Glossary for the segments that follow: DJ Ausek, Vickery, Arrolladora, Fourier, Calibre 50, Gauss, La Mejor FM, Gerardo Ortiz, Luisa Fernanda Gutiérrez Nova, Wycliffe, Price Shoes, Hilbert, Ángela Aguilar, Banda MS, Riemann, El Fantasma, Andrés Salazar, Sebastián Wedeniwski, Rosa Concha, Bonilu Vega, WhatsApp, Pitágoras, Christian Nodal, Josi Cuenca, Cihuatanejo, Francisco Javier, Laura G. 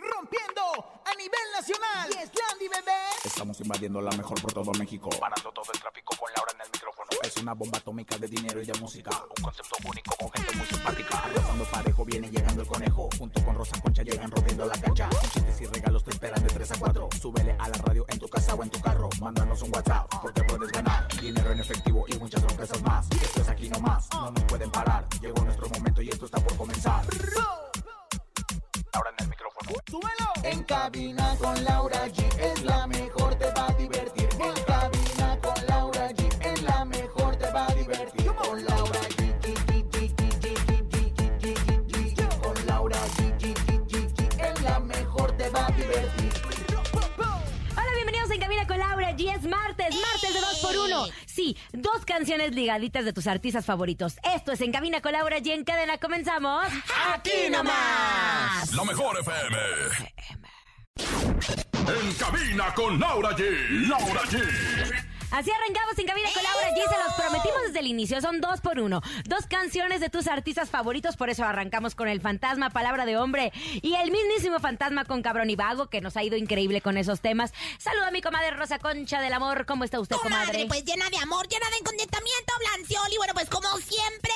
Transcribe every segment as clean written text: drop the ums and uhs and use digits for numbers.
Rompiendo a nivel nacional. Yes, Landy, bebé. Estamos invadiendo la mejor por todo México. Parando todo el tráfico con Laura en el micrófono. Es una bomba atómica de dinero y de música. Un concepto único con gente muy simpática. Rozando parejo viene llegando el conejo. Junto con Rosa Concha llegan rompiendo la cancha. Chistes y regalos te esperan de 3 a 4. Súbele a la radio en tu casa o en tu carro. Mándanos un WhatsApp porque puedes ganar. Dinero en efectivo y muchas sorpresas más. Y esto es aquí nomás, no nos pueden parar. Llegó nuestro momento y esto está por comenzar. Ahora en el micrófono. ¡Súbelo! En cabina con Laura G es la mejor, te va a divertir. En cabina con Laura G es la mejor, te va a divertir. Con Laura G. Con Laura G es la mejor, te va a divertir. Hola, bienvenidos en cabina con Laura G. Es martes de 2x1. Sí, 2 canciones ligaditas de tus artistas favoritos. Esto es En Cabina con Laura G. En cadena comenzamos. ¡Aquí nomás! La Mejor FM. En Cabina con Laura G. Laura G. Así arrancamos En Cabina con Laura G. Se los prometimos desde el inicio, son 2x1. 2 canciones de tus artistas favoritos, por eso arrancamos con El Fantasma, Palabra de Hombre, y el mismísimo Fantasma con Cabrón y Vago, que nos ha ido increíble con esos temas. Saluda a mi comadre Rosa Concha del Amor. ¿Cómo está usted, comadre? Pues llena de amor, llena de encantamiento, Blancioli. Bueno, pues como siempre,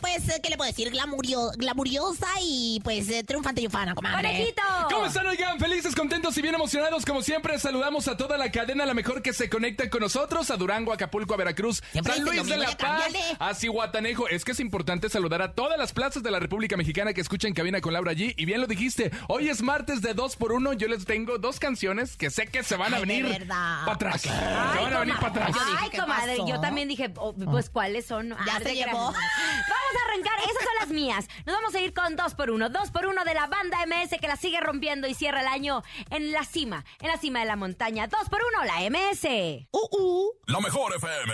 pues, ¿qué le puedo decir? Glamuriosa y, pues, triunfante y ufana, comadre. ¡Conejito! ¿Cómo están, oigan? Felices, contentos y bien emocionados. Como siempre, saludamos a toda la cadena, la mejor que se conecta con nosotros. A Durango, Acapulco, a Veracruz, siempre San Luis de la Paz, a Cihuatanejo. Es que es importante saludar a todas las plazas de la República Mexicana que escuchan Cabina con Laura G. Y bien lo dijiste, hoy es martes de 2x1. Yo les tengo 2 canciones que sé que se van a venir para atrás. Se van a venir para atrás. Ay, comadre, yo también dije, pues, ¿cuáles son? Ya se llevó. Vamos a arrancar, esas son las mías. Nos vamos a ir con 2x1. 2x1 de la banda MS, que la sigue rompiendo y cierra el año en la cima de la montaña. 2x1, la MS. La Mejor FM.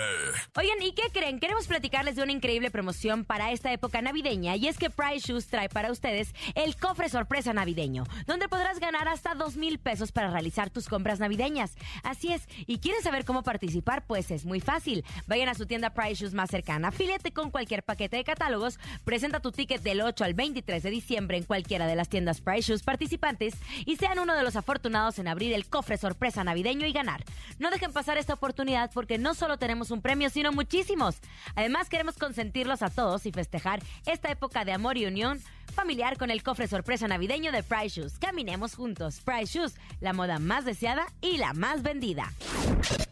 Oigan, ¿y qué creen? Queremos platicarles de una increíble promoción para esta época navideña, y es que Price Shoes trae para ustedes el cofre sorpresa navideño, donde podrás ganar hasta $2,000 para realizar tus compras navideñas. Así es, ¿y quieren saber cómo participar? Pues es muy fácil. Vayan a su tienda Price Shoes más cercana, afíliate con cualquier paquete de catálogos, presenta tu ticket del 8 al 23 de diciembre en cualquiera de las tiendas Price Shoes participantes y sean uno de los afortunados en abrir el cofre sorpresa navideño y ganar. No dejen pasar esta oportunidad, porque no solo tenemos un premio, sino muchísimos. Además, queremos consentirlos a todos y festejar esta época de amor y unión familiar con el cofre sorpresa navideño de Price Shoes. Caminemos juntos. Price Shoes, la moda más deseada y la más vendida.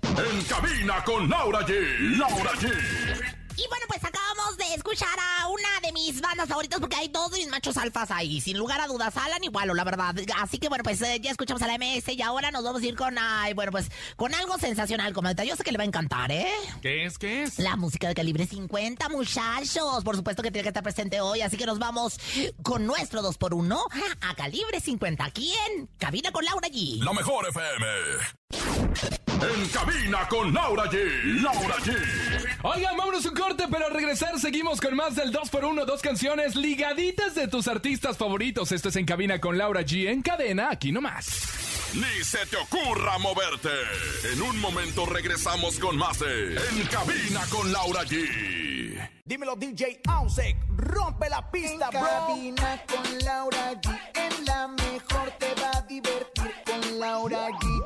En cabina con Laura G. Laura G. Y bueno, pues acabamos de escuchar a una de mis bandas favoritas, porque hay 2 de mis machos alfas ahí, sin lugar a dudas, Alan y Walo, la verdad. Así que bueno, pues ya escuchamos a la MS y ahora nos vamos a ir con, ay, bueno, pues con algo sensacional, comadre. Yo sé que le va a encantar, ¿eh? ¿Qué es? ¿Qué es? La música de Calibre 50, muchachos. Por supuesto que tiene que estar presente hoy, así que nos vamos con nuestro 2x1 a Calibre 50. Aquí en Cabina con Laura G. La Mejor FM. En cabina con Laura G. Laura G. Oigan, vámonos un corte, pero al regresar seguimos con más del 2x1, 2 canciones ligaditas de tus artistas favoritos. Esto es En Cabina con Laura G. En cadena, aquí nomás. Ni se te ocurra moverte. En un momento regresamos con más de En Cabina con Laura G. Dímelo, DJ Ausek. Rompe la pista, bro. En cabina con Laura G. En la mejor, te va a divertir con Laura G.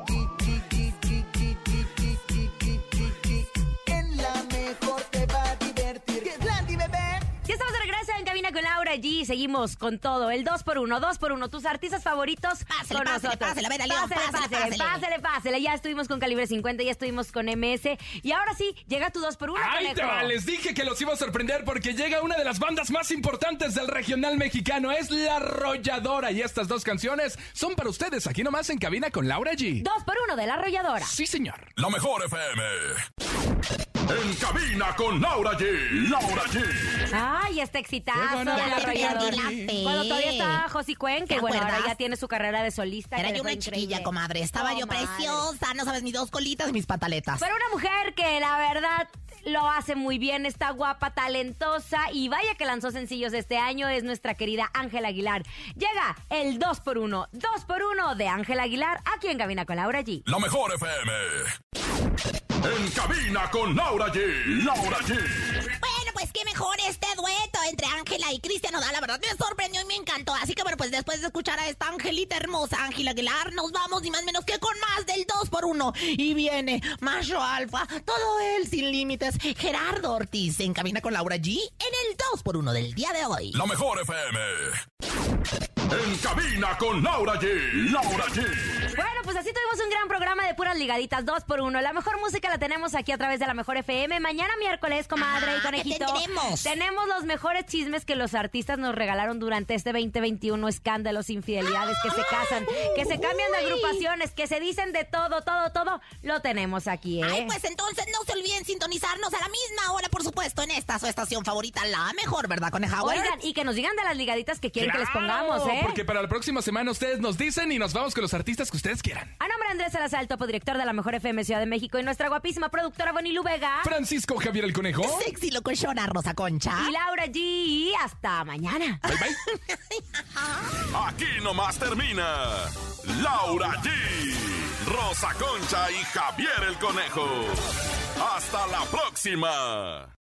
Con Laura G, seguimos con todo el 2x1, tus artistas favoritos pásale, con nosotros. Pásale, ya estuvimos con Calibre 50, ya estuvimos con MS y ahora sí, llega tu 2x1. Ahí te va, les dije que los iba a sorprender porque llega una de las bandas más importantes del regional mexicano, es La Arrolladora, y estas 2 canciones son para ustedes, aquí nomás en cabina con Laura G. 2x1 de La Arrolladora. Sí, señor. La Mejor FM. En cabina con Laura G. Laura G. Ay, está excitada. Cuando todavía estaba Josi Cuenca, que bueno, ahora ya tiene su carrera de solista. Era yo una chiquilla, comadre. Estaba yo preciosa. No sabes, mis 2 colitas y mis pataletas. Pero una mujer que la verdad lo hace muy bien, está guapa, talentosa, y vaya que lanzó sencillos este año, es nuestra querida Ángela Aguilar. Llega el 2x1 de Ángela Aguilar, aquí en cabina con Laura G. La Mejor FM. En cabina con Laura G. Laura G. Bueno, pues qué mejor este dueto entre Ángela y Christian Nodal, la verdad me sorprendió y me encantó. Así que bueno, pues después de escuchar a esta angelita hermosa, Ángela Aguilar, nos vamos ni más menos que con más del 2x1. Y viene Macho Alfa, todo él sin límites. Gerardo Ortiz se encamina con Laura G en el 2x1 del día de hoy. La Mejor FM. En cabina con Laura G. Laura G. Bueno, pues así tuvimos un gran programa de puras ligaditas 2x1. La mejor música la tenemos aquí a través de La Mejor FM. Mañana miércoles, comadre y conejito, tenemos los mejores chismes que los artistas nos regalaron durante este 2021. Escándalos, infidelidades, que se casan, que se cambian de agrupaciones, que se dicen de todo, todo. Lo tenemos aquí, ¿eh? Ay, pues entonces no se olviden sintonizarnos a la misma hora, por supuesto, en esta su estación favorita, La Mejor, ¿verdad, coneja? Oigan, y que nos digan de las ligaditas que quieren, claro, que les pongamos, ¿eh? Porque para la próxima semana ustedes nos dicen y nos vamos con los artistas que ustedes quieran. A nombre de Andrés Salazar, el topo director de La Mejor FM Ciudad de México, y nuestra guapísima productora Bonilu Vega, Francisco Javier el Conejo, sexy locochona Rosa Concha y Laura G. Hasta mañana. Bye, bye. Aquí nomás termina Laura G, Rosa Concha y Javier el Conejo. Hasta la próxima.